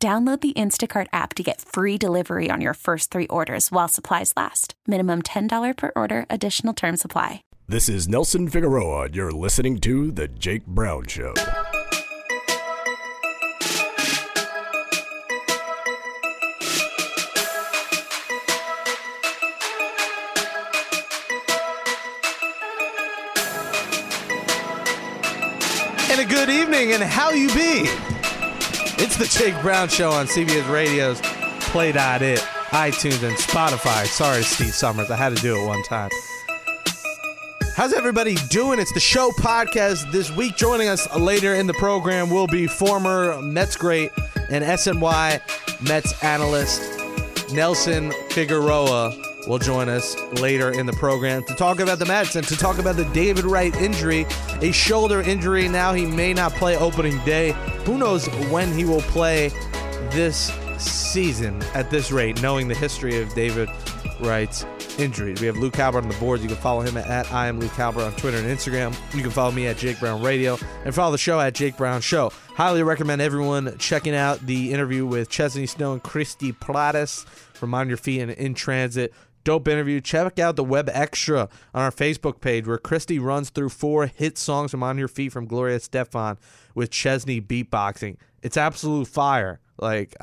Download the Instacart app to get free delivery on your first three orders while supplies last. Minimum $10 per order. Additional terms apply. This is Nelson Figueroa, and you're listening to The Jake Brown Show. And a good evening, and how you be? It's the Jake Brown Show on CBS Radio's Play.It, iTunes, and Spotify. Sorry, Steve Summers. I had to do it one time. How's everybody doing? It's the show podcast this week. Joining us later in the program will be former Mets great and SNY Mets analyst Nelson Figueroa will join us later in the program to talk about the Mets and to talk about the David Wright injury, a shoulder injury. Now he may not play opening day. Who knows when he will play this season at this rate, knowing the history of David Wright's injuries. We have Luke Calvert on the boards. You can follow him at I am Luke Calvert on Twitter and Instagram. You can follow me at Jake Brown Radio and follow the show at Jake Brown Show. Highly recommend everyone checking out the interview with Chesney Snow and Christy Prattas from On Your Feet and In Transit. Dope interview. Check out the web extra on our Facebook page where Christy runs through four hit songs from On Your Feet from Gloria Estefan with Chesney beatboxing. It's absolute fire. Like,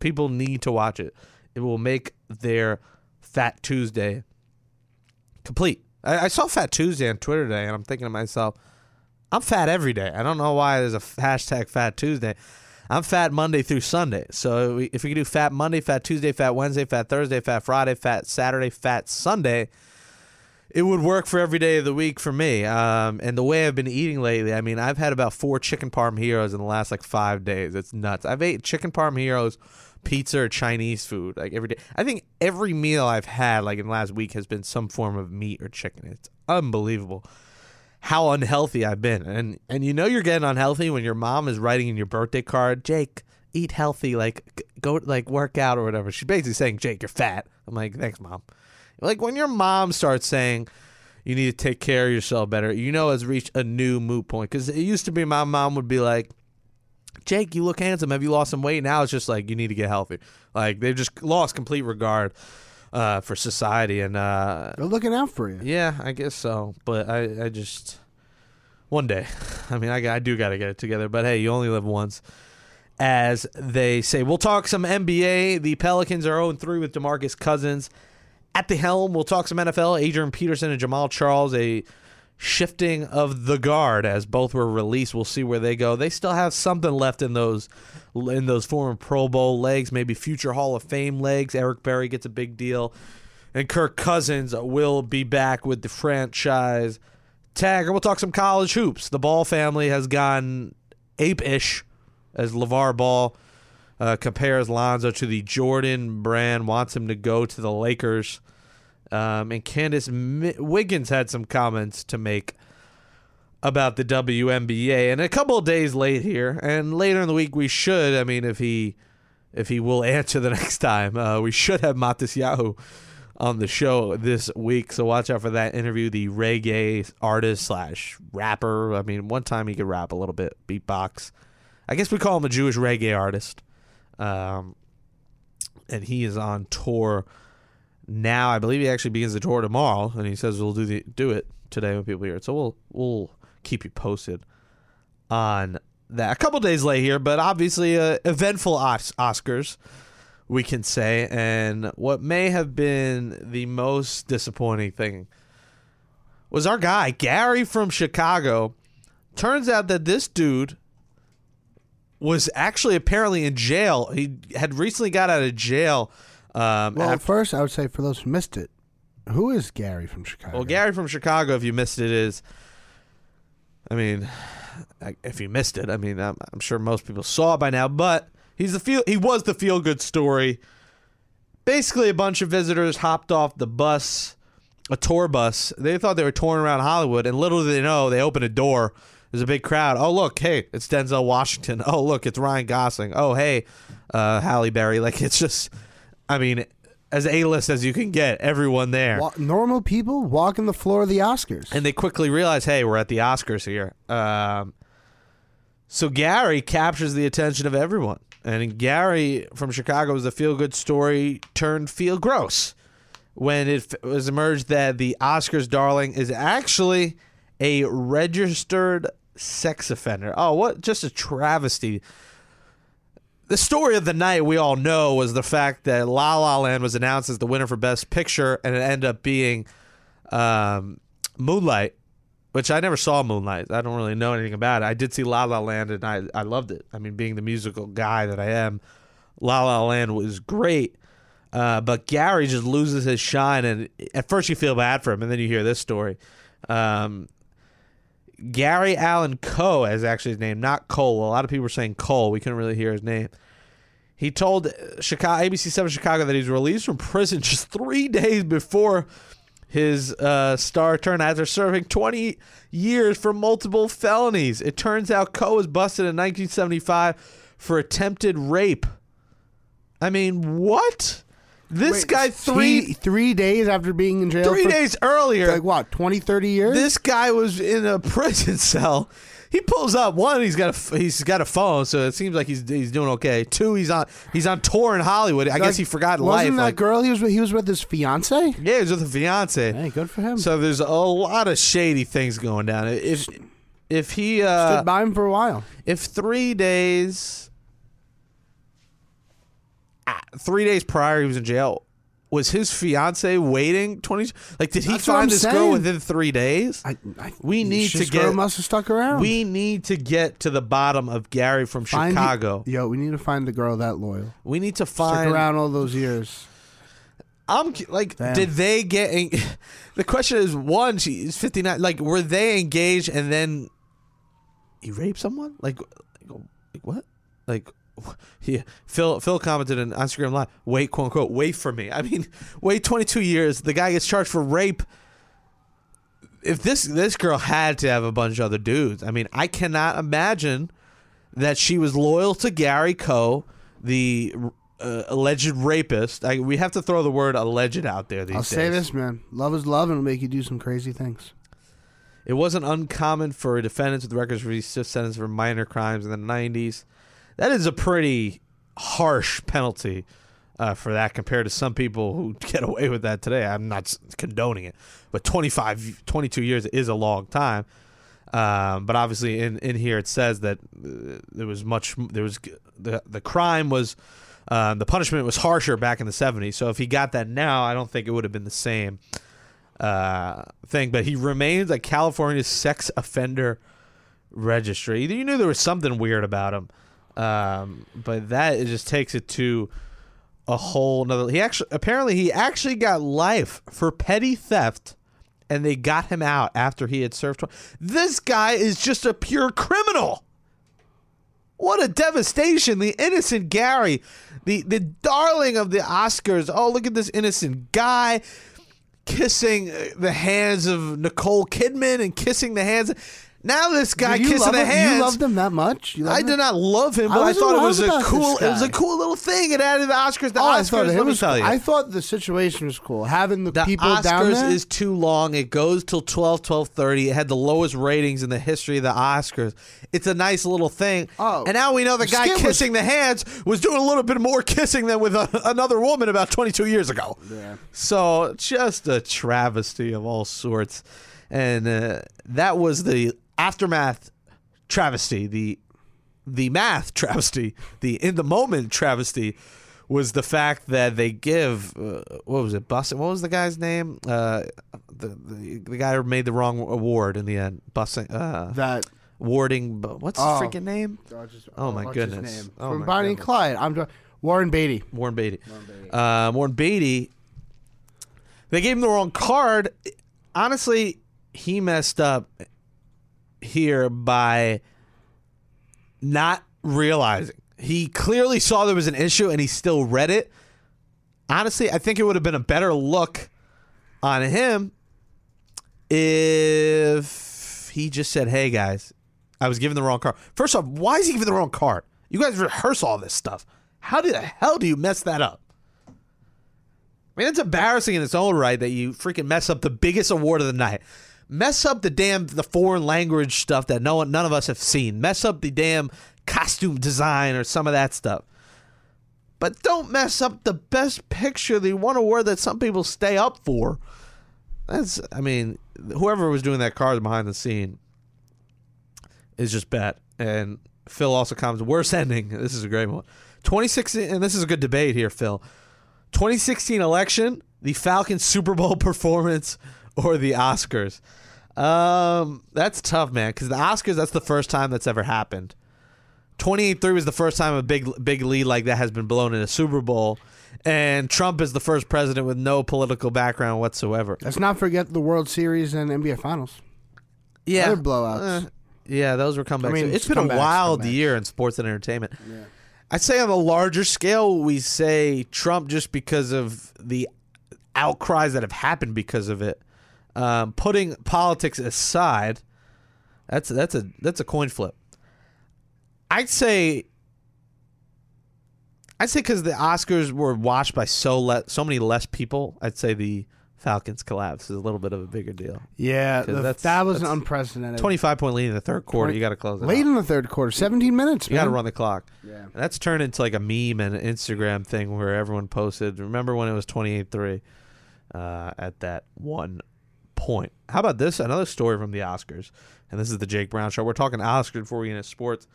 people need to watch it. It will make their Fat Tuesday complete. I saw Fat Tuesday on Twitter today, and I'm thinking to myself, I'm fat every day. I don't know why there's a hashtag Fat Tuesday. I'm fat Monday through Sunday. So if we can do Fat Monday, Fat Tuesday, Fat Wednesday, Fat Thursday, Fat Friday, Fat Saturday, Fat Sunday, it would work for every day of the week for me. And the way I've been eating lately, I mean, I've had about four chicken parm heroes in the last like 5 days. It's nuts. I've ate chicken parm heroes, pizza, or Chinese food like every day. I think every meal I've had like in the last week has been some form of meat or chicken. It's unbelievable how unhealthy I've been. And you know you're getting unhealthy when your mom is writing in your birthday card, Jake, eat healthy, like go like work out or whatever. She's basically saying, Jake, you're fat. I'm like, thanks, Mom. Like when your mom starts saying you need to take care of yourself better, you know it's reached a new moot point. Because it used to be my mom would be like, Jake, you look handsome. Have you lost some weight? Now it's just like you need to get healthy. Like they've just lost complete regard for society, and they're looking out for you. Yeah, I guess so. But I just one day. I mean, I do got to get it together. But hey, you only live once, as they say. We'll talk some NBA. The Pelicans are 0-3 with DeMarcus Cousins at the helm. We'll talk some NFL. Adrian Peterson and Jamaal Charles, a shifting of the guard as both were released. We'll see where they go. They still have something left in those former Pro Bowl legs, maybe future Hall of Fame legs. Eric Berry gets a big deal. And Kirk Cousins will be back with the franchise tag. And we'll talk some college hoops. The Ball family has gone ape-ish as LeVar Ball compares Lonzo to the Jordan brand, wants him to go to the Lakers. And Candace Wiggins had some comments to make about the WNBA, and a couple of days late here, and later in the week we should, I mean, if he will answer the next time, we should have Matisyahu on the show this week, so watch out for that interview. The reggae artist / rapper, I mean, one time he could rap a little bit, beatbox. I guess we call him a Jewish reggae artist, and he is on tour now. I believe he actually begins the tour tomorrow, and he says we'll do it today when people hear it. So we'll keep you posted on that. A couple days late here, but obviously eventful Oscars, we can say, and what may have been the most disappointing thing was our guy Gary from Chicago. Turns out that this dude was actually apparently in jail. He had recently got out of jail. At first, I would say for those who missed it, who is Gary from Chicago? Well, Gary from Chicago, if you missed it, if you missed it, I'm sure most people saw it by now, but He was the feel-good story. Basically, a bunch of visitors hopped off the bus, a tour bus. They thought they were touring around Hollywood, and little did they know, they opened a door. There's a big crowd. Oh, look, hey, it's Denzel Washington. Oh, look, it's Ryan Gosling. Oh, hey, Halle Berry. Like, it's just, I mean, as A-list as you can get, everyone there. Normal people walking the floor of the Oscars. And they quickly realize, hey, we're at the Oscars here. So Gary captures the attention of everyone. And Gary from Chicago was the feel-good story turned feel-gross when it was emerged that the Oscars darling is actually a registered sex offender. Oh, what? Just a travesty. The story of the night we all know was the fact that La La Land was announced as the winner for Best Picture, and it ended up being Moonlight, which I never saw Moonlight. I don't really know anything about it. I did see La La Land, and I loved it. I mean, being the musical guy that I am, La La Land was great. But Gary just loses his shine, and at first you feel bad for him, and then you hear this story. Gary Allen Coe is actually his name, not Cole. A lot of people were saying Cole. We couldn't really hear his name. He told Chicago, ABC7 Chicago, that he's released from prison just 3 days before his star turn after serving 20 years for multiple felonies. It turns out Coe was busted in 1975 for attempted rape. I mean, what? This guy three days after being in jail? 3 days earlier. Like what, 20, 30 years? This guy was in a prison cell. He pulls up. One, he's got a phone, so it seems like he's doing okay. Two, he's on tour in Hollywood. I guess he forgot life. Wasn't that girl he was with his fiance? Yeah, he was with a fiance. Hey, good for him. So there's a lot of shady things going down. If he stood by him for a while. If 3 days. 3 days prior, he was in jail. Was his fiance waiting 20? Like, did he find this girl within 3 days? Girl must have stuck around. We need to get to the bottom of Gary from Chicago. We need to find the girl that loyal. We need to stick around all those years. I'm like, damn. Did they get? The question is, one, she's 59. Like, were they engaged and then he raped someone? Like what? Like. Yeah, Phil commented on Instagram Live, wait, quote unquote, wait for me. I mean, wait 22 years. The guy gets charged for rape. If this girl had to have a bunch of other dudes. I mean, I cannot imagine that she was loyal to Gary Coe, the alleged rapist. We have to throw the word alleged out there these days. I'll say this, man. Love is love, and it'll make you do some crazy things. It wasn't uncommon for defendants with records for these stiff sentences for minor crimes in the 90s. That is a pretty harsh penalty for that compared to some people who get away with that today. I'm not condoning it, but 22 years is a long time. But obviously in here it says that the punishment was harsher back in the 70s. So if he got that now, I don't think it would have been the same thing. But he remains a California sex offender registry. You knew there was something weird about him. But that just takes it to a whole nother. He actually got life for petty theft, and they got him out after he had served. This guy is just a pure criminal. What a devastation! The innocent Gary, the darling of the Oscars. Oh, look at this innocent guy kissing the hands of Nicole Kidman and kissing the hands. Now this guy kissing the hands. You loved him that much? I did not love him, but I thought it was a cool little thing. It added the Oscars. I thought the situation was cool. Having the people down there. The Oscars is too long. It goes till 12:30. It had the lowest ratings in the history of the Oscars. It's a nice little thing. Oh, and now we know the guy kissing the hands was doing a little bit more kissing than with another woman about 22 years ago. Yeah. So just a travesty of all sorts. And that was the aftermath travesty, the math travesty, the in the moment travesty was the fact that they give what was it, Bussing? What was the guy's name? The guy who made the wrong award in the end, Bussing. That Warding. What's his freaking name? Oh my goodness! Oh, from Bonnie and Clyde. Warren Beatty. Warren Beatty. They gave him the wrong card. Honestly, he messed up here by not realizing. He clearly saw there was an issue, and he still read it. Honestly, I think it would have been a better look on him if he just said, hey, guys, I was given the wrong card. First off, why is he given the wrong card? You guys rehearse all this stuff. How the hell do you mess that up? I mean, it's embarrassing in its own right that you freaking mess up the biggest award of the night. Mess up the damn foreign language stuff that none of us have seen. Mess up the damn costume design or some of that stuff. But don't mess up the best picture, the one award that some people stay up for. That's, I mean, whoever was doing that card behind the scene is just bad. And Phil also comments, worst ending. This is a great one. 2016, and this is a good debate here, Phil. 2016 election, the Falcons Super Bowl performance, or the Oscars. That's tough, man, because the Oscars, that's the first time that's ever happened. 28-3 was the first time a big lead like that has been blown in a Super Bowl. And Trump is the first president with no political background whatsoever. Let's not forget the World Series and NBA Finals. Yeah. Other blowouts. Yeah, those were comebacks. I mean, it's been a wild year in sports and entertainment. Yeah. I'd say on a larger scale, we say Trump just because of the outcries that have happened because of it. Putting politics aside, that's a coin flip. I'd say because the Oscars were watched by so many less people, I'd say the Falcons collapse is a little bit of a bigger deal. Yeah, that was an unprecedented 25-point lead in the third quarter. You got to close it late out. In the third quarter, 17 minutes. You got to run the clock. Yeah, and that's turned into like a meme and an Instagram thing where everyone posted. Remember when it was 28-3 at that one point? How about this? Another story from the Oscars, and this is the Jake Brown Show. We're talking Oscars before we get into sports.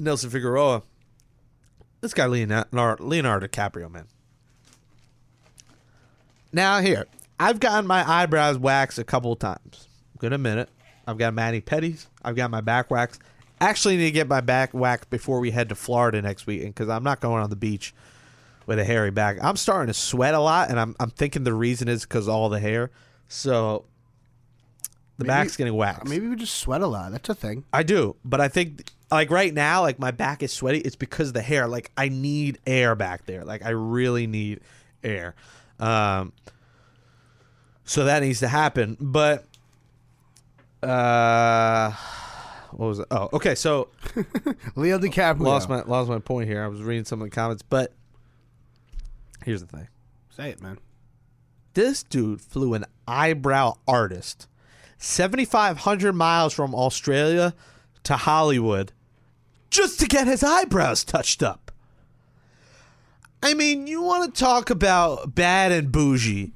Nelson Figueroa, this guy Leonardo DiCaprio, man. Now here, I've gotten my eyebrows waxed a couple of times. Good a minute. I've got mani-pedis. I've got my back waxed. Actually need to get my back waxed before we head to Florida next weekend because I'm not going on the beach with a hairy back. I'm starting to sweat a lot, and I'm thinking the reason is because all the hair. So maybe, back's getting waxed. Maybe we just sweat a lot. That's a thing. I do, but I think like right now, like my back is sweaty. It's because of the hair. Like I need air back there. Like I really need air. So that needs to happen. But what was it? Oh, okay. So Leo DiCaprio lost my point here. I was reading some of the comments, but here's the thing. Say it, man. This dude flew an eyebrow artist 7,500 miles from Australia to Hollywood just to get his eyebrows touched up. I mean, you want to talk about bad and bougie,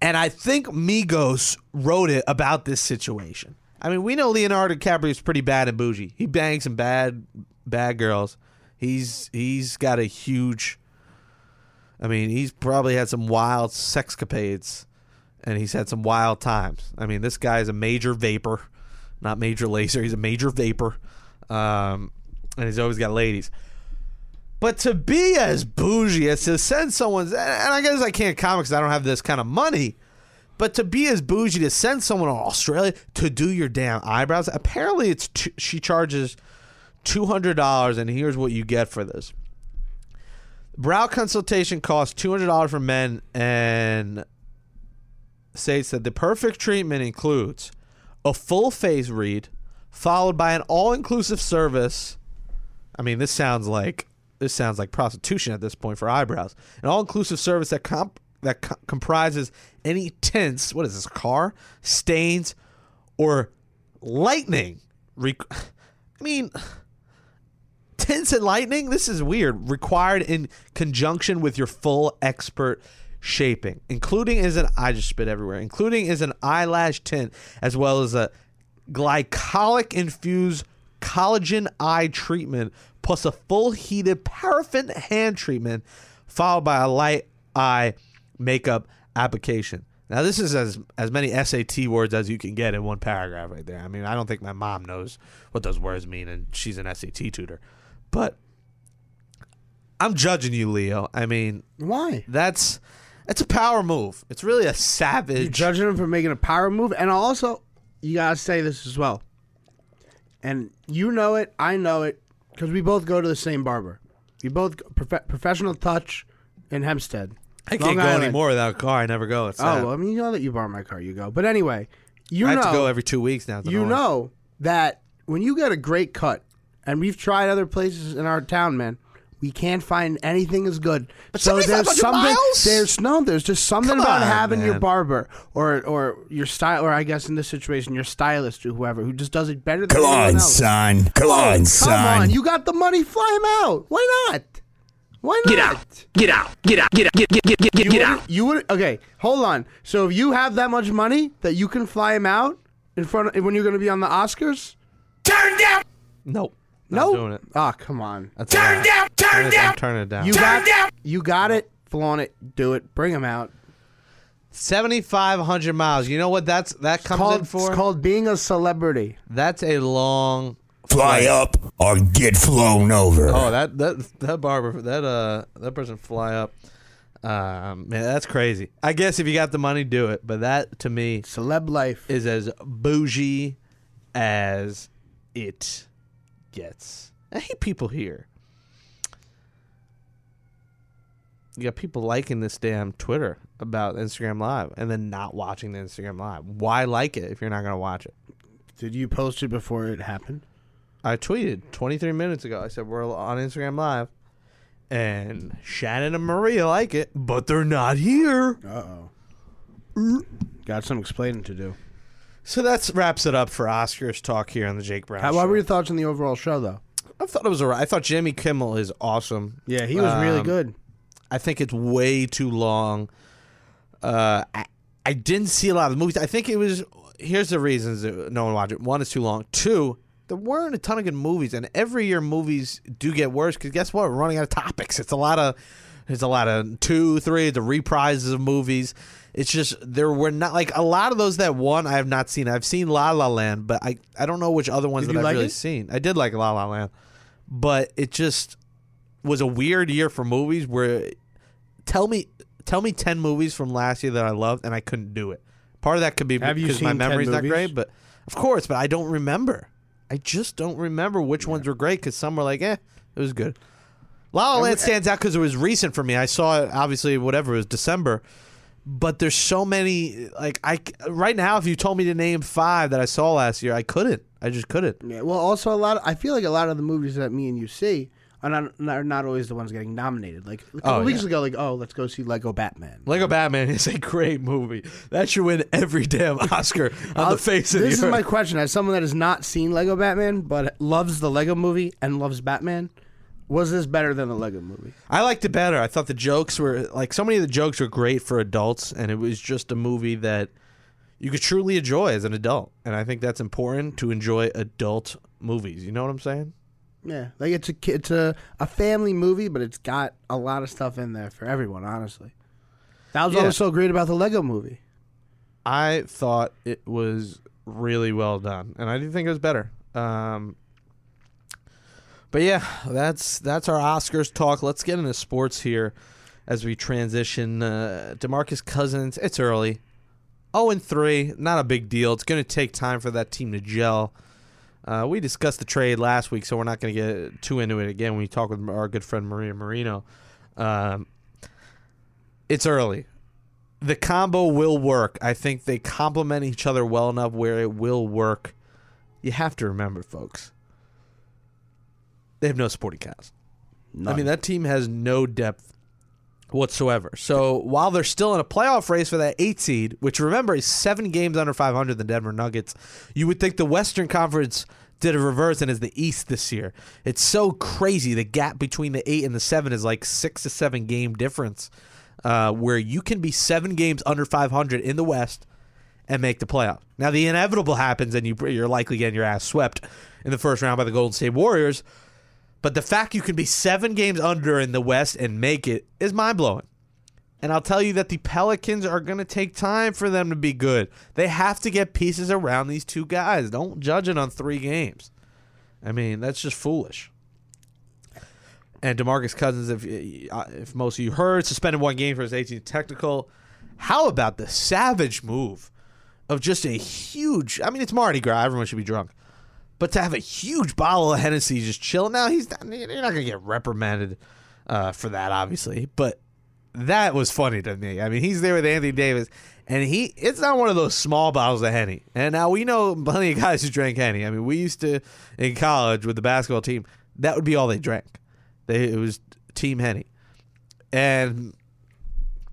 and I think Migos wrote it about this situation. I mean, we know Leonardo DiCaprio is pretty bad and bougie. He bangs some bad girls. He's got a huge, I mean, he's probably had some wild sexcapades, and he's had some wild times. I mean, this guy is a major vapor, not major laser. He's a major vapor, and he's always got ladies. But to be as bougie as to send someone's, and I guess I can't comment because I don't have this kind of money, but to be as bougie to send someone to Australia to do your damn eyebrows, apparently it's she charges $200, and here's what you get for this. Brow consultation costs $200 for men and states that the perfect treatment includes a full face read followed by an all-inclusive service. I mean, this sounds like prostitution at this point for eyebrows. An all-inclusive service that comprises any tints, what is this, car, stains, or lightning. I mean, tints and lightning? This is weird. Required in conjunction with your full expert shaping. Including is an eyelash tint as well as a glycolic-infused collagen eye treatment plus a full heated paraffin hand treatment followed by a light eye makeup application. Now, this is as many SAT words as you can get in one paragraph right there. I mean, I don't think my mom knows what those words mean, and she's an SAT tutor. But I'm judging you, Leo. I mean, why? That's a power move. It's really a savage. You're judging him for making a power move, and also, you got to say this as well. And you know it, I know it. Because we both go to the same barber. We both professional touch in Hempstead. I can't go anymore without a car. I never go. It's sad. Well, I mean, you know that you borrow my car, you go. But anyway, I have to go every 2 weeks now. You know that when you get a great cut, and we've tried other places in our town, man, we can't find anything as good. But so there's something. There's just something about having your barber or your style, or I guess in this situation, your stylist or whoever who just does it better than anyone else. Come on, son. You got the money. Fly him out. Why not? Get out. You would okay. Hold on. So if you have that much money that you can fly him out in front of, when you're going to be on the Oscars, turn down. Nope. Ah, oh, come on. Turn it down. You got it. Flaunt it. Do it. Bring him out. 7,500 miles. You know what that comes in for? It's called being a celebrity. That's a long. Fly up or get flown over. Oh, that barber, that person fly up. Man, that's crazy. I guess if you got the money, do it. But that, to me, celeb life is as bougie as it gets. I hate people here. You got people liking this damn Twitter about Instagram Live and then not watching the Instagram Live. Why like it if you're not going to watch it? Did you post it before it happened? I tweeted 23 minutes ago. I said, we're on Instagram Live. And Shannon and Maria like it, but they're not here. Uh-oh. Got some explaining to do. So that wraps it up for Oscars talk here on the Jake Brown Show. What were your thoughts on the overall show, though? I thought it was all right. I thought Jimmy Kimmel is awesome. Yeah, he was really good. I think it's way too long. I didn't see a lot of the movies. I think it was... Here's the reasons that no one watched it. One, it's too long. Two... There weren't a ton of good movies, and every year movies do get worse because guess what? We're running out of topics. It's a lot of 2, 3, the reprises of movies. It's just there were not like a lot of those that won. I have not seen. I've seen La La Land, but I don't know which other ones that I've really seen. I did like La La Land, but it just was a weird year for movies. Where tell me 10 movies from last year that I loved and I couldn't do it. Part of that could be because my memory's not great, but of course, but I don't remember. I just don't remember which ones were great because some were like, it was good. La La Land stands out because it was recent for me. I saw it, obviously, whatever, it was December. But there's so many, right now, if you told me to name 5 that I saw last year, I couldn't. I just couldn't. Yeah, well, also I feel like a lot of the movies that me and you see are not always the ones getting nominated. Like a couple weeks ago, let's go see Lego Batman. Lego Batman is a great movie. That should win every damn Oscar on the face of the earth. This is my question. As someone that has not seen Lego Batman but loves the Lego movie and loves Batman, was this better than the Lego movie? I liked it better. I thought the jokes were so many of the jokes were great for adults, and it was just a movie that you could truly enjoy as an adult. And I think that's important to enjoy adult movies. You know what I'm saying? Yeah, it's a family movie, but it's got a lot of stuff in there for everyone, honestly. That was what was so great about the Lego movie. I thought it was really well done, and I didn't think it was better. But yeah, that's our Oscars talk. Let's get into sports here as we transition. DeMarcus Cousins, it's early. 0-3, not a big deal. It's going to take time for that team to gel. We discussed the trade last week, so we're not going to get too into it again when we talk with our good friend Maria Marino. It's early. The combo will work. I think they complement each other well enough where it will work. You have to remember, folks, they have no supporting cast. None. I mean, that team has no depth whatsoever. So while they're still in a playoff race for that 8 seed, which remember is 7 games under 500, the Denver Nuggets, you would think the Western Conference did a reverse and is the East this year. It's so crazy. The gap between the 8 and the 7 is like 6 to 7 game difference, where you can be 7 games under 500 in the West and make the playoff. Now the inevitable happens and you're likely getting your ass swept in the first round by the Golden State Warriors. But the fact you can be 7 games under in the West and make it is mind-blowing. And I'll tell you that the Pelicans are going to take time for them to be good. They have to get pieces around these 2 guys. Don't judge it on 3 games. I mean, that's just foolish. And DeMarcus Cousins, if most of you heard, suspended 1 game for his 18th technical. How about the savage move of just a huge... I mean, it's Mardi Gras. Everyone should be drunk. But to have a huge bottle of Hennessy just chilling now, you're not going to get reprimanded for that, obviously. But that was funny to me. I mean, he's there with Anthony Davis, and it's not one of those small bottles of Henny. And now we know plenty of guys who drank Henny. I mean, we used to, in college with the basketball team, that would be all they drank. It was Team Henny. And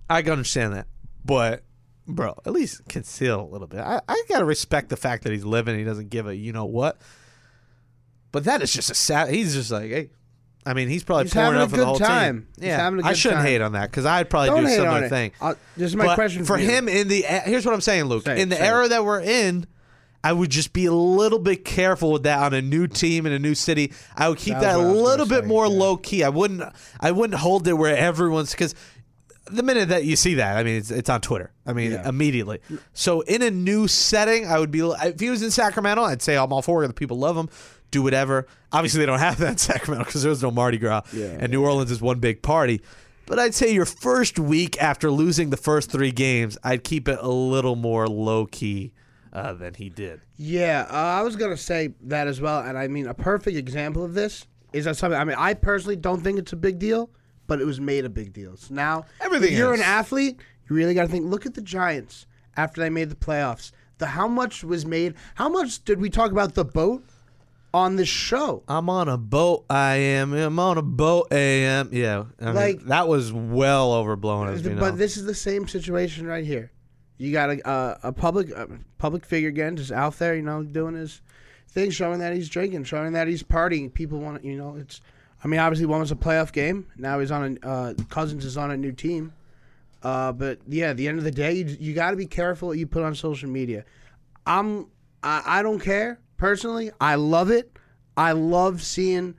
I can understand that. But, bro, at least conceal a little bit. I got to respect the fact that he's living and he doesn't give a you-know-what. But that is just a sad. He's just like, hey. I mean, he's probably pouring up for the whole team. Yeah, I shouldn't hate on that because I'd probably do a similar thing. This is my question for him. Here's what I'm saying, Luke. In the era that we're in, I would just be a little bit careful with that on a new team in a new city. I would keep that a little bit more low-key. I wouldn't hold it where everyone's – because the minute that you see that, I mean, it's on Twitter. I mean, immediately. So in a new setting, I would be – if he was in Sacramento, I'd say I'm all for it. The people love him. Do whatever. Obviously, they don't have that in Sacramento because there was no Mardi Gras, and New Orleans is one big party. But I'd say your first week after losing the first three games, I'd keep it a little more low-key than he did. Yeah, I was going to say that as well. And, I mean, a perfect example of this is that something – I mean, I personally don't think it's a big deal, but it was made a big deal. So now, if you're an athlete, you really got to think, look at the Giants after they made the playoffs. How much was made – how much did we talk about the boat? On this show, I'm on a boat. I'm on a boat. Yeah, I mean, that was well overblown. But this is the same situation right here. You got a public figure again, just out there, you know, doing his thing, showing that he's drinking, showing that he's partying. People want, you know, it's. I mean, obviously, one was a playoff game. Now he's on a Cousins is on a new team. But yeah, at the end of the day, you got to be careful what you put on social media. I don't care. Personally, I love it. I love seeing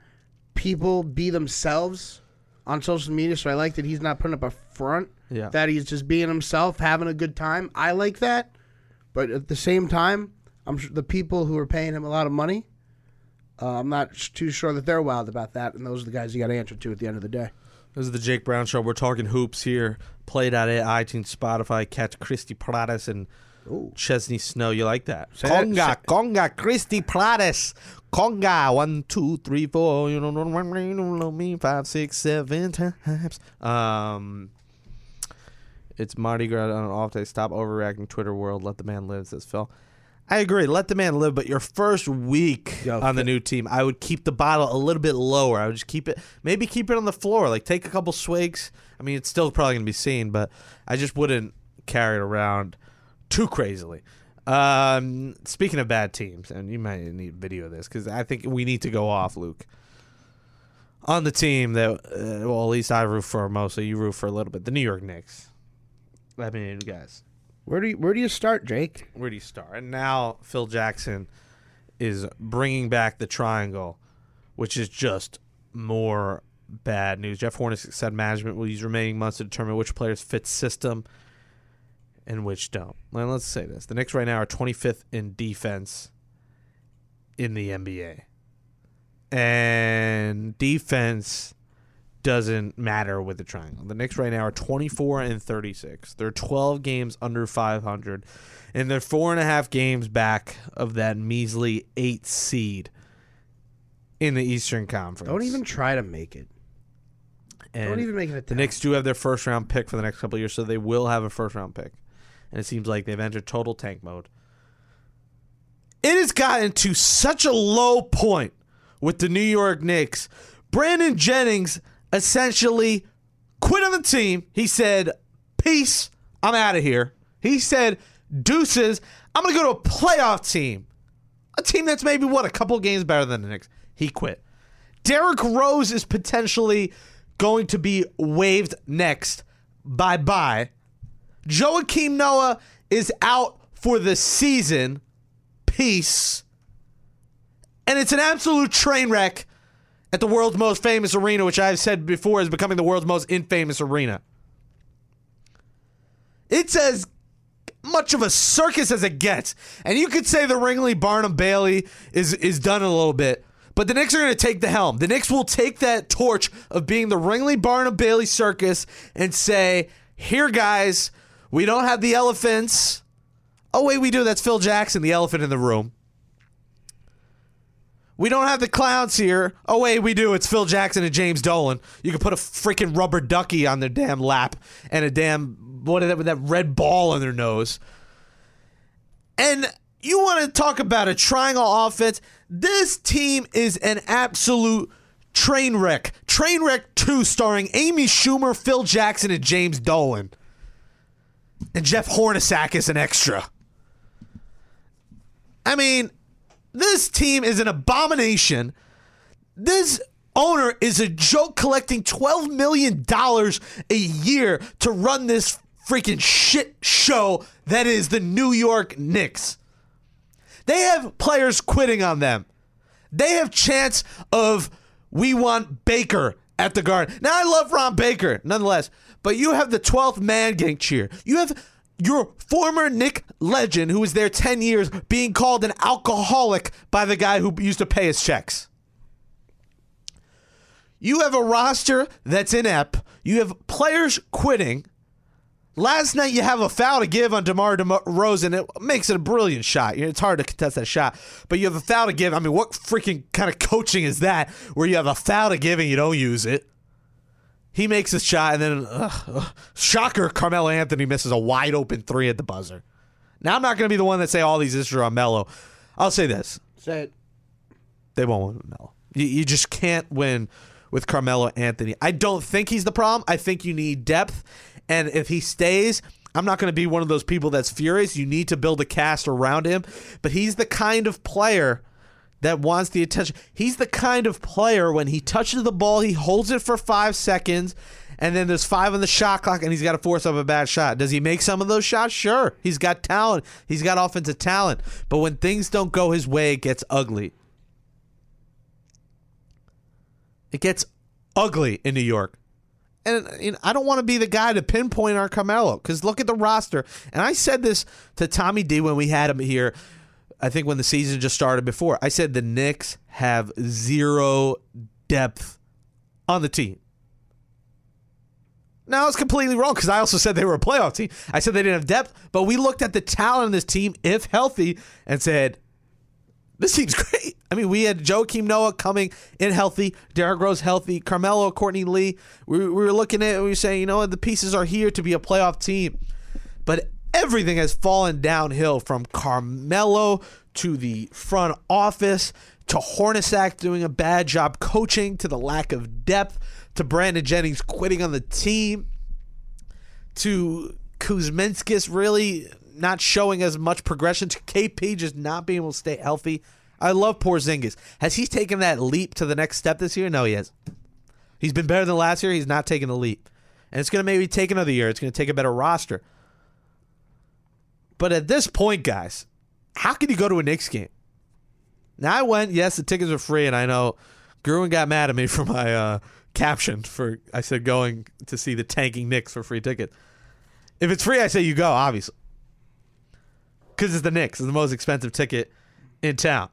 people be themselves on social media, so I like that he's not putting up a front, that he's just being himself, having a good time. I like that. But at the same time, I'm sure the people who are paying him a lot of money, I'm not too sure that they're wild about that, and those are the guys you got to answer to at the end of the day. This is the Jake Brown Show. We're talking hoops here. Play.it, iTunes, Spotify. Catch Christy Prattas and... Ooh. Chesney Snow, you like that? Conga, Christy Prattas. Conga, 1, 2, 3, 4. You don't know me 5, 6, 7 times. It's Mardi Gras on an off day. Stop overreacting, Twitter world. Let the man live, says Phil. I agree. Let the man live. But your first week on the new team, I would keep the bottle a little bit lower. I would just keep it, maybe keep it on the floor. Like take a couple swigs. I mean, it's still probably gonna be seen, but I just wouldn't carry it around too crazily. Speaking of bad teams, and you might need video of this because I think we need to go off, Luke. On the team that, well, at least I root for most, so you root for a little bit. The New York Knicks. I mean, guys. Where do you start, Jake? Where do you start? And now Phil Jackson is bringing back the triangle, which is just more bad news. Jeff Hornacek said management will use remaining months to determine which players fit system and which don't. Well, let's say this. The Knicks right now are 25th in defense in the NBA. And defense doesn't matter with the triangle. The Knicks right now are 24 and 36. They're 12 games under 500. And they're 4.5 games back of that measly 8th seed in the Eastern Conference. Don't even try to make it. And don't even make it a the Knicks do have their first-round pick for the next couple of years, so they will have a first-round pick. And it seems like they've entered total tank mode. It has gotten to such a low point with the New York Knicks. Brandon Jennings essentially quit on the team. He said, peace, I'm out of here. He said, deuces, I'm going to go to a playoff team. A team that's maybe, a couple games better than the Knicks. He quit. Derrick Rose is potentially going to be waived next. Bye-bye. Joakim Noah is out for the season. Peace. And it's an absolute train wreck at the world's most famous arena, which I've said before is becoming the world's most infamous arena. It's as much of a circus as it gets. And you could say the Ringley Barnum Bailey is done a little bit. But the Knicks are going to take the helm. The Knicks will take that torch of being the Ringley Barnum Bailey circus and say, here, guys, we don't have the elephants. Oh, wait, we do. That's Phil Jackson, the elephant in the room. We don't have the clowns here. Oh, wait, we do. It's Phil Jackson and James Dolan. You can put a freaking rubber ducky on their damn lap and a damn, what is that, with that red ball on their nose. And you want to talk about a triangle offense? This team is an absolute train wreck. Train Wreck 2 starring Amy Schumer, Phil Jackson, and James Dolan. And Jeff Hornacek is an extra. I mean, this team is an abomination. This owner is a joke, collecting $12 million a year to run this freaking shit show that is the New York Knicks. They have players quitting on them. They have chants of, we want Baker at the Garden. Now, I love Ron Baker, nonetheless, but you have the 12th man gang cheer. You have your former Knick legend, who was there 10 years, being called an alcoholic by the guy who used to pay his checks. You have a roster that's inept. You have players quitting. Last night, you have a foul to give on DeMar DeRozan. It makes it a brilliant shot. It's hard to contest that shot, but you have a foul to give. I mean, what freaking kind of coaching is that, where you have a foul to give and you don't use it? He makes his shot, and then, shocker, Carmelo Anthony misses a wide-open three at the buzzer. Now, I'm not going to be the one that say all these issues are on Melo. I'll say this. Say it. They won't win with Melo. You just can't win with Carmelo Anthony. I don't think he's the problem. I think you need depth, and if he stays, I'm not going to be one of those people that's furious. You need to build a cast around him, but he's the kind of player that wants the attention. He's the kind of player, when he touches the ball, he holds it for 5 seconds, and then there's 5 on the shot clock, and he's got to force up a bad shot. Does he make some of those shots? Sure. He's got talent. He's got offensive talent. But when things don't go his way, it gets ugly. It gets ugly in New York. And I don't want to be the guy to pinpoint on Carmelo, because look at the roster. And I said this to Tommy D when we had him here, I think when the season just started before. I said the Knicks have zero depth on the team. Now, I was completely wrong, because I also said they were a playoff team. I said they didn't have depth, but we looked at the talent in this team, if healthy, and said, this team's great. I mean, we had Joakim Noah coming in healthy, Derrick Rose healthy, Carmelo, Courtney Lee. We were looking at it and we were saying, you know what, the pieces are here to be a playoff team. But everything has fallen downhill, from Carmelo to the front office to Hornacek doing a bad job coaching to the lack of depth to Brandon Jennings quitting on the team to Kuzminskis really not showing as much progression to KP just not being able to stay healthy. I love Porzingis. Has he taken that leap to the next step this year? No, he hasn't. He's been better than last year. He's not taking the leap. And it's going to maybe take another year. It's going to take a better roster. But at this point, guys, how can you go to a Knicks game? Now, I went, yes, the tickets were free, and I know Gruen got mad at me for my caption. For I said going to see the tanking Knicks for free ticket. If it's free, I say you go, obviously. Because it's the Knicks. It's the most expensive ticket in town.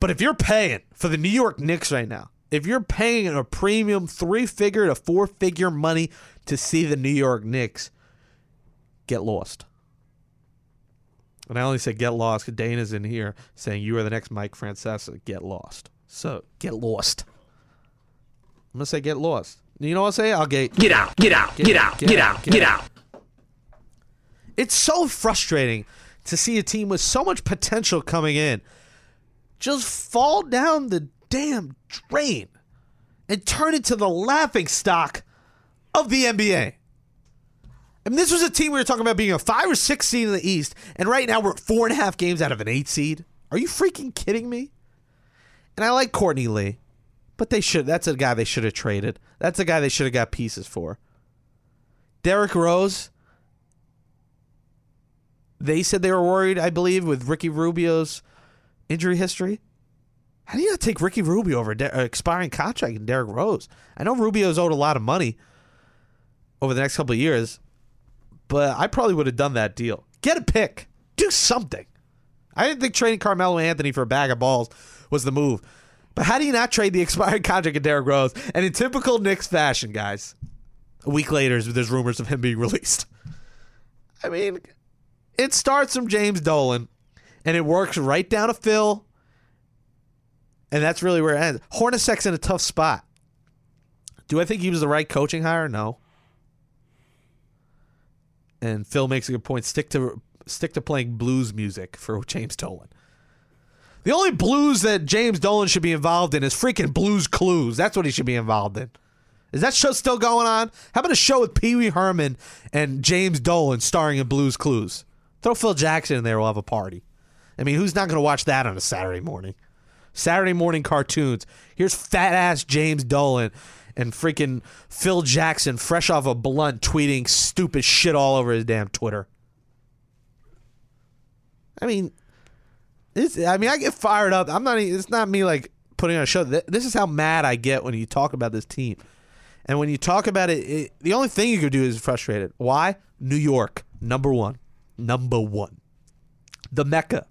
But if you're paying for the New York Knicks right now, if you're paying a premium three-figure to four-figure money to see the New York Knicks, get lost. And I only say get lost because Dana's in here saying you are the next Mike Francesa. Get lost. So get lost. I'm going to say get lost. You know what I say? I'll get out, get out, get out, get out, get out. It's so frustrating to see a team with so much potential coming in just fall down the damn drain and turn into the laughingstock of the NBA. I mean, this was a team we were talking about being a 5 or 6 seed in the East, and right now we're 4.5 games out of an 8 seed. Are you freaking kidding me? And I like Courtney Lee, but that's a guy they should have traded. That's a guy they should have got pieces for. Derrick Rose, they said they were worried, I believe, with Ricky Rubio's injury history. How do you not take Ricky Rubio over expiring contract and Derrick Rose? I know Rubio's owed a lot of money over the next couple of years, but I probably would have done that deal. Get a pick. Do something. I didn't think trading Carmelo Anthony for a bag of balls was the move. But how do you not trade the expired contract of Derrick Rose? And in typical Knicks fashion, guys, a week later, there's rumors of him being released. I mean, it starts from James Dolan, and it works right down to Phil, And that's really where it ends. Hornacek's in a tough spot. Do I think he was the right coaching hire? No. And Phil makes a good point. Stick to playing blues music for James Dolan. The only blues that James Dolan should be involved in is freaking Blues Clues. That's what he should be involved in. Is that show still going on? How about a show with Pee Wee Herman and James Dolan starring in Blues Clues? Throw Phil Jackson in there. We'll have a party. I mean, who's not going to watch that on a Saturday morning? Saturday morning cartoons. Here's fat-ass James Dolan and freaking Phil Jackson fresh off a blunt tweeting stupid shit all over his damn Twitter. I mean, I get fired up. It's not me like putting on a show. This is how mad I get when you talk about this team. And when you talk about it, the only thing you could do is frustrated. Why? New York, number one. The Mecca,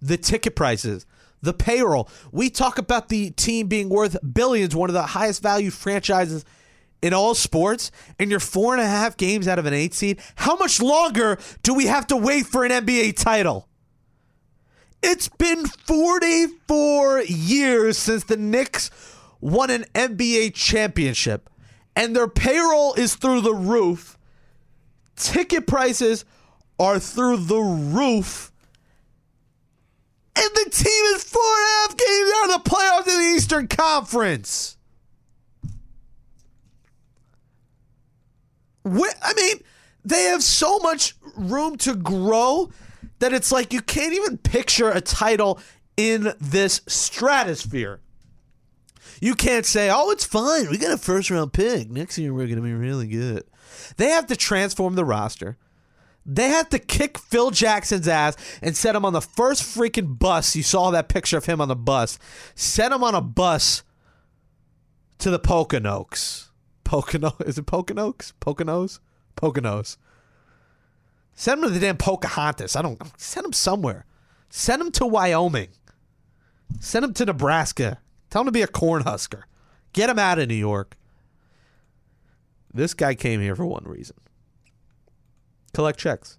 the ticket prices, the payroll. We talk about the team being worth billions, one of the highest value franchises in all sports, and you're 4.5 games out of an 8 seed. How much longer do we have to wait for an NBA title? It's been 44 years since the Knicks won an NBA championship, and their payroll is through the roof. Ticket prices are through the roof. And the team is 4.5 games out of the playoffs in the Eastern Conference. They have so much room to grow that it's like you can't even picture a title in this stratosphere. You can't say, oh, it's fine. We got a first-round pick. Next year we're going to be really good. They have to transform the roster. They have to kick Phil Jackson's ass and set him on the first freaking bus. You saw that picture of him on the bus. Set him on a bus to the Poconos. Is it Poconos? Poconos. Send him to the damn Pocahontas. Send him somewhere. Send him to Wyoming. Send him to Nebraska. Tell him to be a Cornhusker. Get him out of New York. This guy came here for one reason. Collect checks.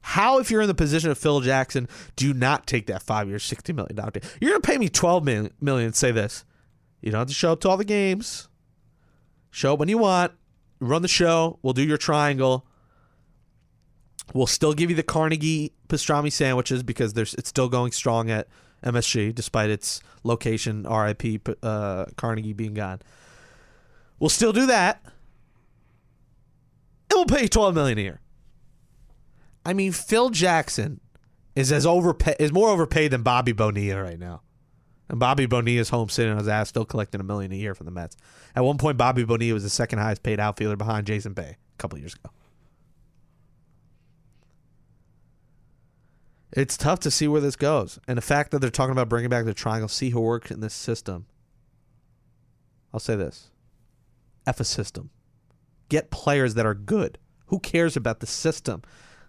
How, if you're in the position of Phil Jackson, do you not take that 5-year, $60 million deal? You're going to pay me $12 million, say this. You don't have to show up to all the games. Show up when you want. Run the show. We'll do your triangle. We'll still give you the Carnegie pastrami sandwiches because it's still going strong at MSG, despite its location, RIP, Carnegie being gone. We'll still do that. And we'll pay you $12 million a year. I mean, Phil Jackson is more overpaid than Bobby Bonilla right now. And Bobby Bonilla is home sitting on his ass, still collecting $1 million a year from the Mets. At one point, Bobby Bonilla was the second highest paid outfielder behind Jason Bay a couple years ago. It's tough to see where this goes. And the fact that they're talking about bringing back the triangle, see who works in this system. I'll say this. F a system. Get players that are good. Who cares about the system?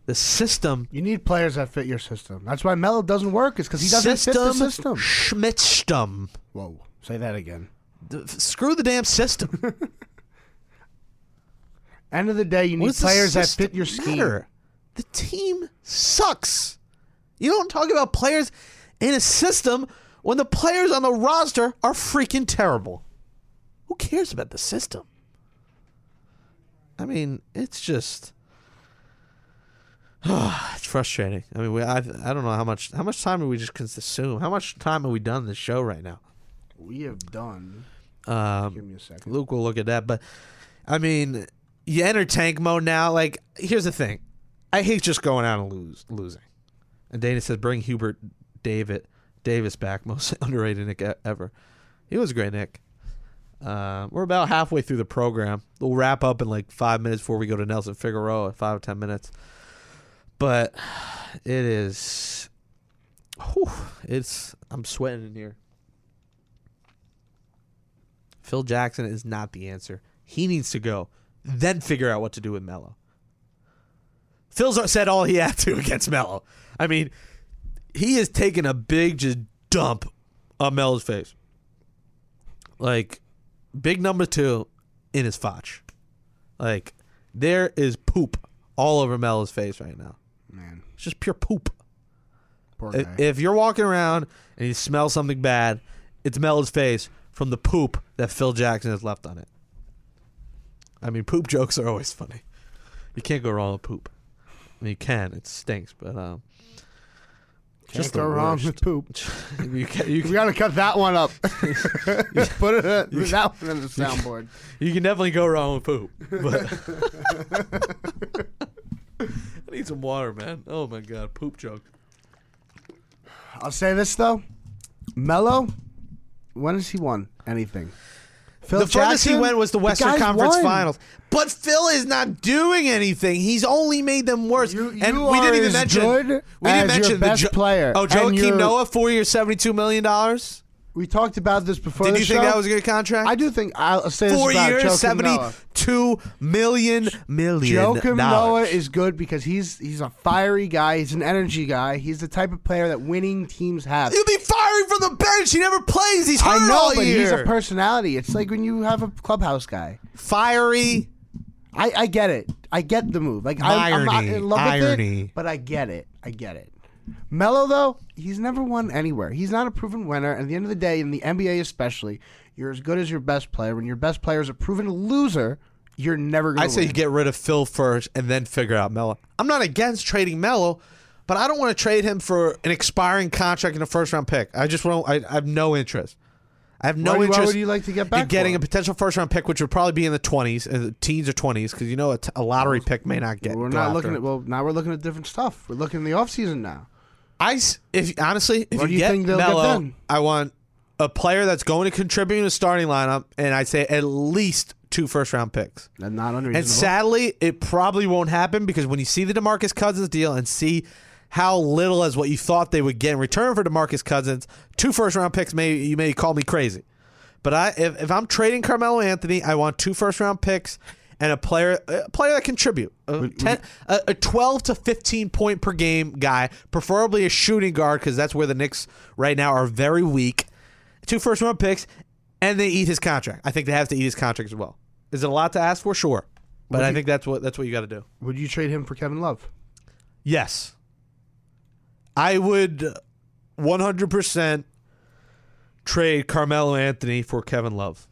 The system. You need players that fit your system. That's why Melo doesn't work, is because he doesn't fit the system. Schmitzstum. Whoa. Say that again. Screw the damn system. End of the day, you need players that fit your scheme. The team sucks. You don't talk about players in a system when the players on the roster are freaking terrible. Who cares about the system? I mean, it's just it's frustrating. I mean, I don't know how much time do we just consume? How much time have we done this show right now? We have done. Give me a second. Luke will look at that, but I mean, you enter tank mode now. Like, here's the thing: I hate just going out and losing. And Dana says, bring Hubert Davis back, most underrated Nick ever. He was a great Nick. We're about halfway through the program. We'll wrap up in like 5 minutes before we go to Nelson Figueroa, 5 or 10 minutes. But it is, I'm sweating in here. Phil Jackson is not the answer. He needs to go, then figure out what to do with Melo. Phil's said all he had to against Melo. I mean, he is taking a big just dump on Melo's face. Like, big number 2 in his fotch. Like, there is poop all over Melo's face right now. Man. It's just pure poop. Poor guy. If you're walking around and you smell something bad, it's Melo's face from the poop that Phil Jackson has left on it. I mean, poop jokes are always funny. You can't go wrong with poop. I mean, you can. It stinks, but just go wrong with poop. We got to cut that one up. Put that one in the soundboard. You can definitely go wrong with poop. But I need some water, man. Oh my god, poop joke. I'll say this though, Melo, when has he won anything? Phil the Jackson, furthest he went was the Western Conference Finals. But Phil is not doing anything. He's only made them worse. And we didn't even mention. We didn't mention your best player. Oh, Joakim Noah, 4 year, $72 million. We talked about this before. Did you think that was a good contract? I do think. I'll say this about Joakim Noah. 4 years, $72 million. Joakim Noah is good because he's a fiery guy. He's an energy guy. He's the type of player that winning teams have. He'll be firing from the bench. He never plays. He's hurt all year. I know, but he's a personality. It's like when you have a clubhouse guy. Fiery. I get it. I get the move. Like I'm not in love with it, but I get it. Melo, though, he's never won anywhere. He's not a proven winner. And at the end of the day, in the NBA especially, you're as good as your best player. When your best player is a proven loser, you're never going to win. I say you get rid of Phil first and then figure out Melo. I'm not against trading Melo, but I don't want to trade him for an expiring contract and a first-round pick. I just won't. I have no interest. I have no interest. Why would you like to get back in getting a potential first-round pick, which would probably be in the 20s, teens or 20s, because you know a lottery pick may not get. We're not looking at. Well, now we're looking at different stuff. We're looking in the offseason now. Honestly, if you get Melo, I want a player that's going to contribute in a starting lineup, and I'd say at least 2 first-round picks. And not unreasonable. And sadly, it probably won't happen because when you see the DeMarcus Cousins deal and see how little as what you thought they would get in return for DeMarcus Cousins, 2 first-round picks, you may call me crazy. But if I'm trading Carmelo Anthony, I want 2 first-round picks and a player that contribute, a 12 to 15 point per game guy, preferably a shooting guard because that's where the Knicks right now are very weak. 2 first-round picks, and they eat his contract. I think they have to eat his contract as well. Is it a lot to ask for? Sure, but I think that's what you got to do. Would you trade him for Kevin Love? Yes, I would 100% trade Carmelo Anthony for Kevin Love.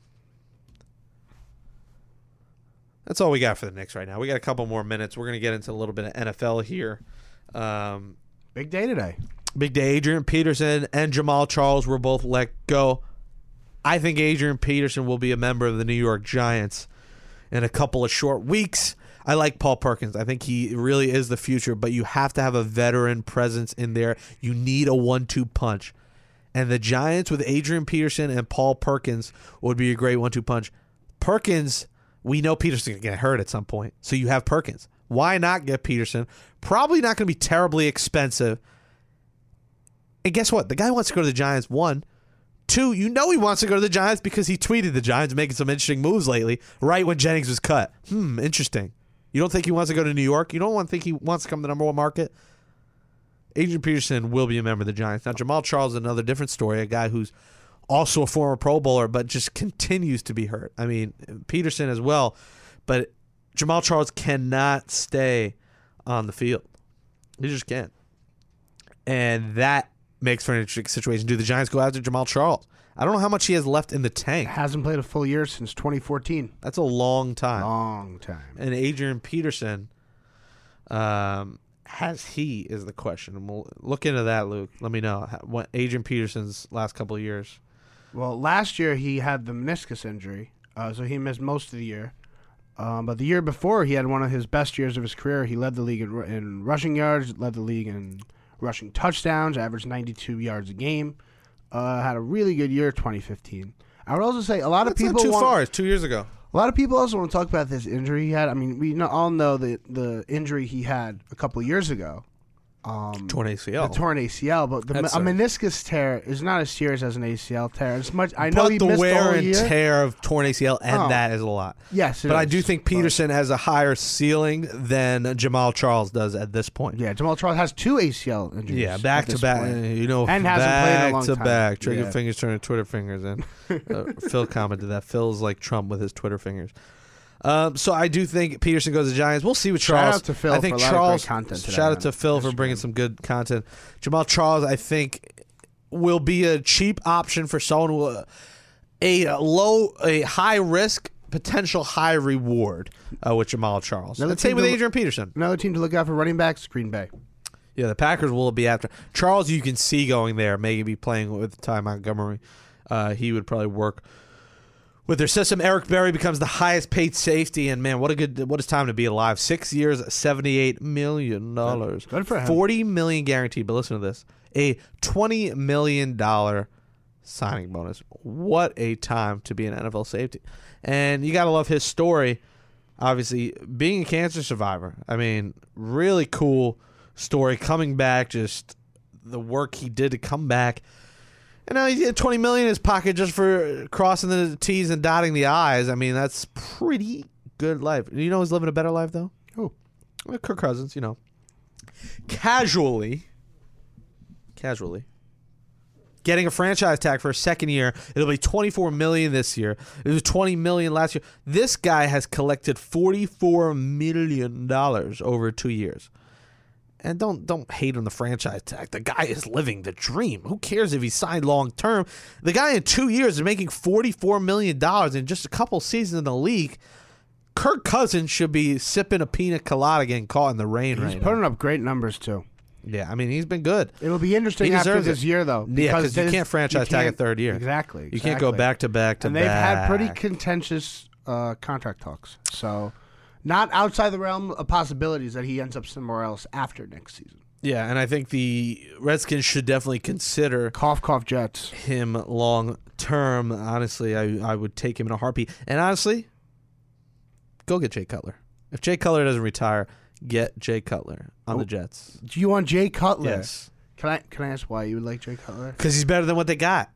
That's all we got for the Knicks right now. We got a couple more minutes. We're going to get into a little bit of NFL here. Big day today. Big day. Adrian Peterson and Jamaal Charles were both let go. I think Adrian Peterson will be a member of the New York Giants in a couple of short weeks. I like Paul Perkins. I think he really is the future, but you have to have a veteran presence in there. You need a 1-2 punch. And the Giants with Adrian Peterson and Paul Perkins would be a great 1-2 punch. Perkins... We know Peterson's going to get hurt at some point, so you have Perkins. Why not get Peterson? Probably not going to be terribly expensive. And guess what? The guy wants to go to the Giants, 1. 2, you know he wants to go to the Giants because he tweeted the Giants making some interesting moves lately right when Jennings was cut. Interesting. You don't think he wants to go to New York? You don't think he wants to come to the #1 market? Adrian Peterson will be a member of the Giants. Now, Jamaal Charles is another different story, a guy who's also a former Pro Bowler, but just continues to be hurt. I mean, Peterson as well. But Jamaal Charles cannot stay on the field. He just can't. And that makes for an interesting situation. Do the Giants go after Jamaal Charles? I don't know how much he has left in the tank. Hasn't played a full year since 2014. That's a long time. And Adrian Peterson, has he is the question. And we'll look into that, Luke. Let me know what Adrian Peterson's last couple of years. Well, last year he had the meniscus injury, so he missed most of the year. But the year before, he had one of his best years of his career. He led the league in rushing yards, led the league in rushing touchdowns, averaged 92 yards a game. Had a really good year, 2015. I would also say a lot of people. That's not too far. It's 2 years ago. A lot of people also want to talk about this injury he had. I mean, we all know the injury he had a couple of years ago. Torn ACL. The torn ACL, but a meniscus tear is not as serious as an ACL tear. It's much. I know he missed the wear and tear of torn ACL, and that is a lot. Yes, it is. I do think Peterson has a higher ceiling than Jamaal Charles does at this point. Yeah, Jamaal Charles has 2 ACL injuries. Yeah, back to back. You know, and hasn't played in a long time. Back to back. Trigger fingers turning Twitter fingers in. Phil commented that Phil's like Trump with his Twitter fingers. So I do think Peterson goes to Giants. We'll see with Charles. Shout out to Phil for bringing some good content. Jamaal Charles, I think, will be a cheap option for someone who a high risk, potential high reward with Jamaal Charles. The same with Adrian Peterson. Another team to look out for running backs, Green Bay. Yeah, the Packers will be after Charles. You can see going there, maybe playing with Ty Montgomery. He would probably work with their system. Eric Berry becomes the highest paid safety, and man, what a time to be alive. 6 years, $78 million. Good for him. $40 million guaranteed. But listen to this: a $20 million signing bonus. What a time to be an NFL safety, and you gotta love his story. Obviously, being a cancer survivor. I mean, really cool story, coming back, just the work he did to come back, and now he's got $20 million in his pocket just for crossing the T's and dotting the I's. I mean, that's pretty good life. You know who's living a better life though? Who? Kirk Cousins. You know, casually getting a franchise tag for a second year. It'll be $24 million this year. It was $20 million last year. This guy has collected $44 million over 2 years. And don't hate on the franchise tag. The guy is living the dream. Who cares if he signed long term? The guy in 2 years is making $44 million in just a couple seasons in the league. Kirk Cousins should be sipping a pina colada, getting caught in the rain right now. He's putting up great numbers, too. Yeah, I mean, he's been good. It'll be interesting after this year, though. Yeah, because you can't franchise tag a third year. Exactly. You can't go back to back. And they've had pretty contentious contract talks, so... Not outside the realm of possibilities that he ends up somewhere else after next season. Yeah, and I think the Redskins should definitely consider Jets him long term. Honestly, I would take him in a heartbeat. And honestly, go get Jay Cutler. If Jay Cutler doesn't retire, get Jay Cutler on the Jets. Do you want Jay Cutler? Yes. Can I ask why you would like Jay Cutler? Because he's better than what they got.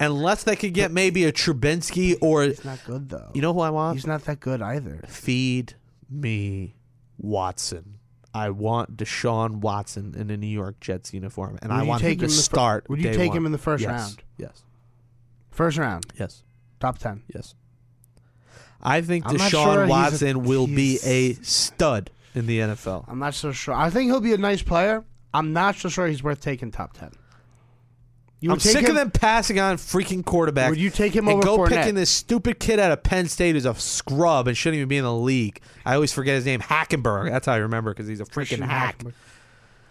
Unless they could get maybe a Trubinsky or... He's not good, though. You know who I want? He's not that good either. Feed me Watson. I want Deshaun Watson in a New York Jets uniform, and I want him to start. Would you take him in the first round? Yes. First round? Yes. Top 10? Yes. I think Deshaun Watson will be a stud in the NFL. I'm not so sure. I think he'll be a nice player. I'm not so sure he's worth taking top 10. I'm sick of them passing on freaking quarterbacks. Would you take him over Fournette? And go picking this stupid kid out of Penn State who's a scrub and shouldn't even be in the league. I always forget his name. Hackenberg. That's how I remember, because he's a freaking hack.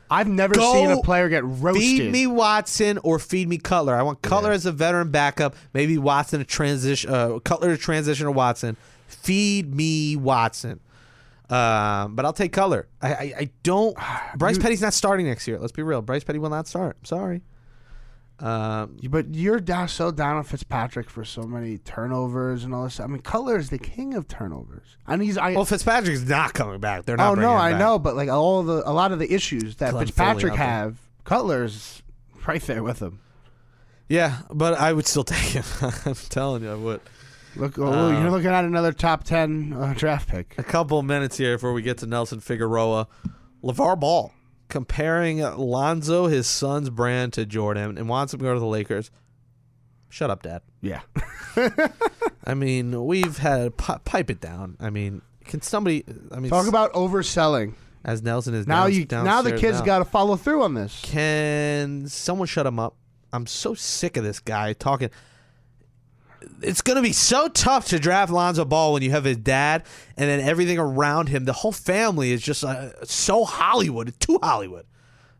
I've never seen a player get roasted. Feed me Watson or feed me Cutler. I want Cutler as a veteran backup. Maybe Watson to transition. Cutler to transition to Watson. Feed me Watson. But I'll take Cutler. I don't. Bryce Petty's not starting next year. Let's be real. Bryce Petty will not start. I'm sorry. But you're down on Fitzpatrick for so many turnovers and all this. I mean, Cutler is the king of turnovers. And well, Fitzpatrick's not coming back. They're not. Oh no, I know. But like a lot of the issues that Fitzpatrick have, Cutler's right there with him. Yeah, but I would still take him. I'm telling you, I would. Look, you're looking at another top 10 draft pick. A couple minutes here before we get to Nelson Figueroa, LeVar Ball. Comparing Lonzo, his son's brand, to Jordan, and wants him to go to the Lakers. Shut up, Dad. Yeah. I mean, we've had... Pipe it down. I mean, can somebody... I mean, talk about overselling. As Nelson is now the kid's got to follow through on this. Can someone shut him up? I'm so sick of this guy talking... It's going to be so tough to draft Lonzo Ball when you have his dad and then everything around him. The whole family is just so Hollywood. It's too Hollywood.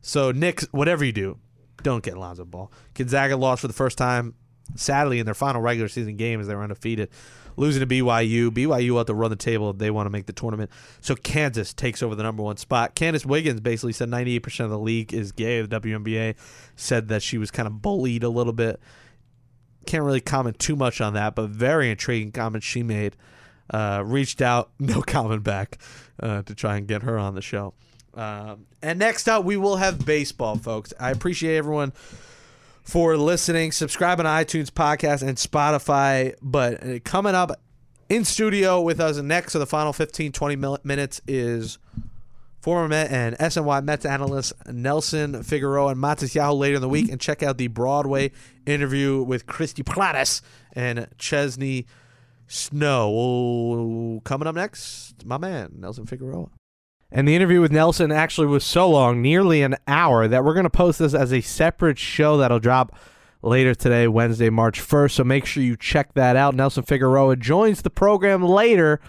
So, Knicks, whatever you do, don't get Lonzo Ball. Gonzaga lost for the first time, sadly, in their final regular season game as they were undefeated. Losing to BYU. BYU will have to run the table if they want to make the tournament. So, Kansas takes over the #1 spot. Candace Wiggins basically said 98% of the league is gay. The WNBA said that she was kind of bullied a little bit. Can't really comment too much on that, but very intriguing comments she made. Reached out, no comment back to try and get her on the show. And next up, we will have baseball, folks. I appreciate everyone for listening. Subscribe on iTunes Podcast and Spotify. But coming up in studio with us next for the final 15, 20 minutes is former Met and SNY Mets analyst Nelson Figueroa and Matsuyahu later in the week. And check out the Broadway interview with Christy Prattas and Chesney Snow. Coming up next, my man, Nelson Figueroa. And the interview with Nelson actually was so long, nearly an hour, that we're going to post this as a separate show that'll drop later today, Wednesday, March 1st. So make sure you check that out. Nelson Figueroa joins the program later.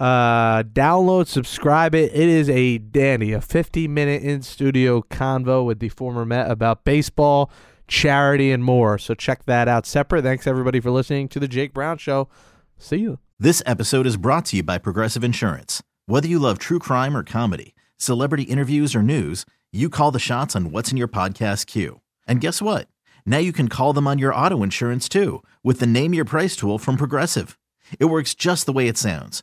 Download, subscribe it. It is a dandy, a 50-minute in-studio convo with the former Met about baseball, charity, and more. So check that out separate. Thanks, everybody, for listening to The Jake Brown Show. See you. This episode is brought to you by Progressive Insurance. Whether you love true crime or comedy, celebrity interviews or news, you call the shots on what's in your podcast queue. And guess what? Now you can call them on your auto insurance too, with the Name Your Price tool from Progressive. It works just the way it sounds.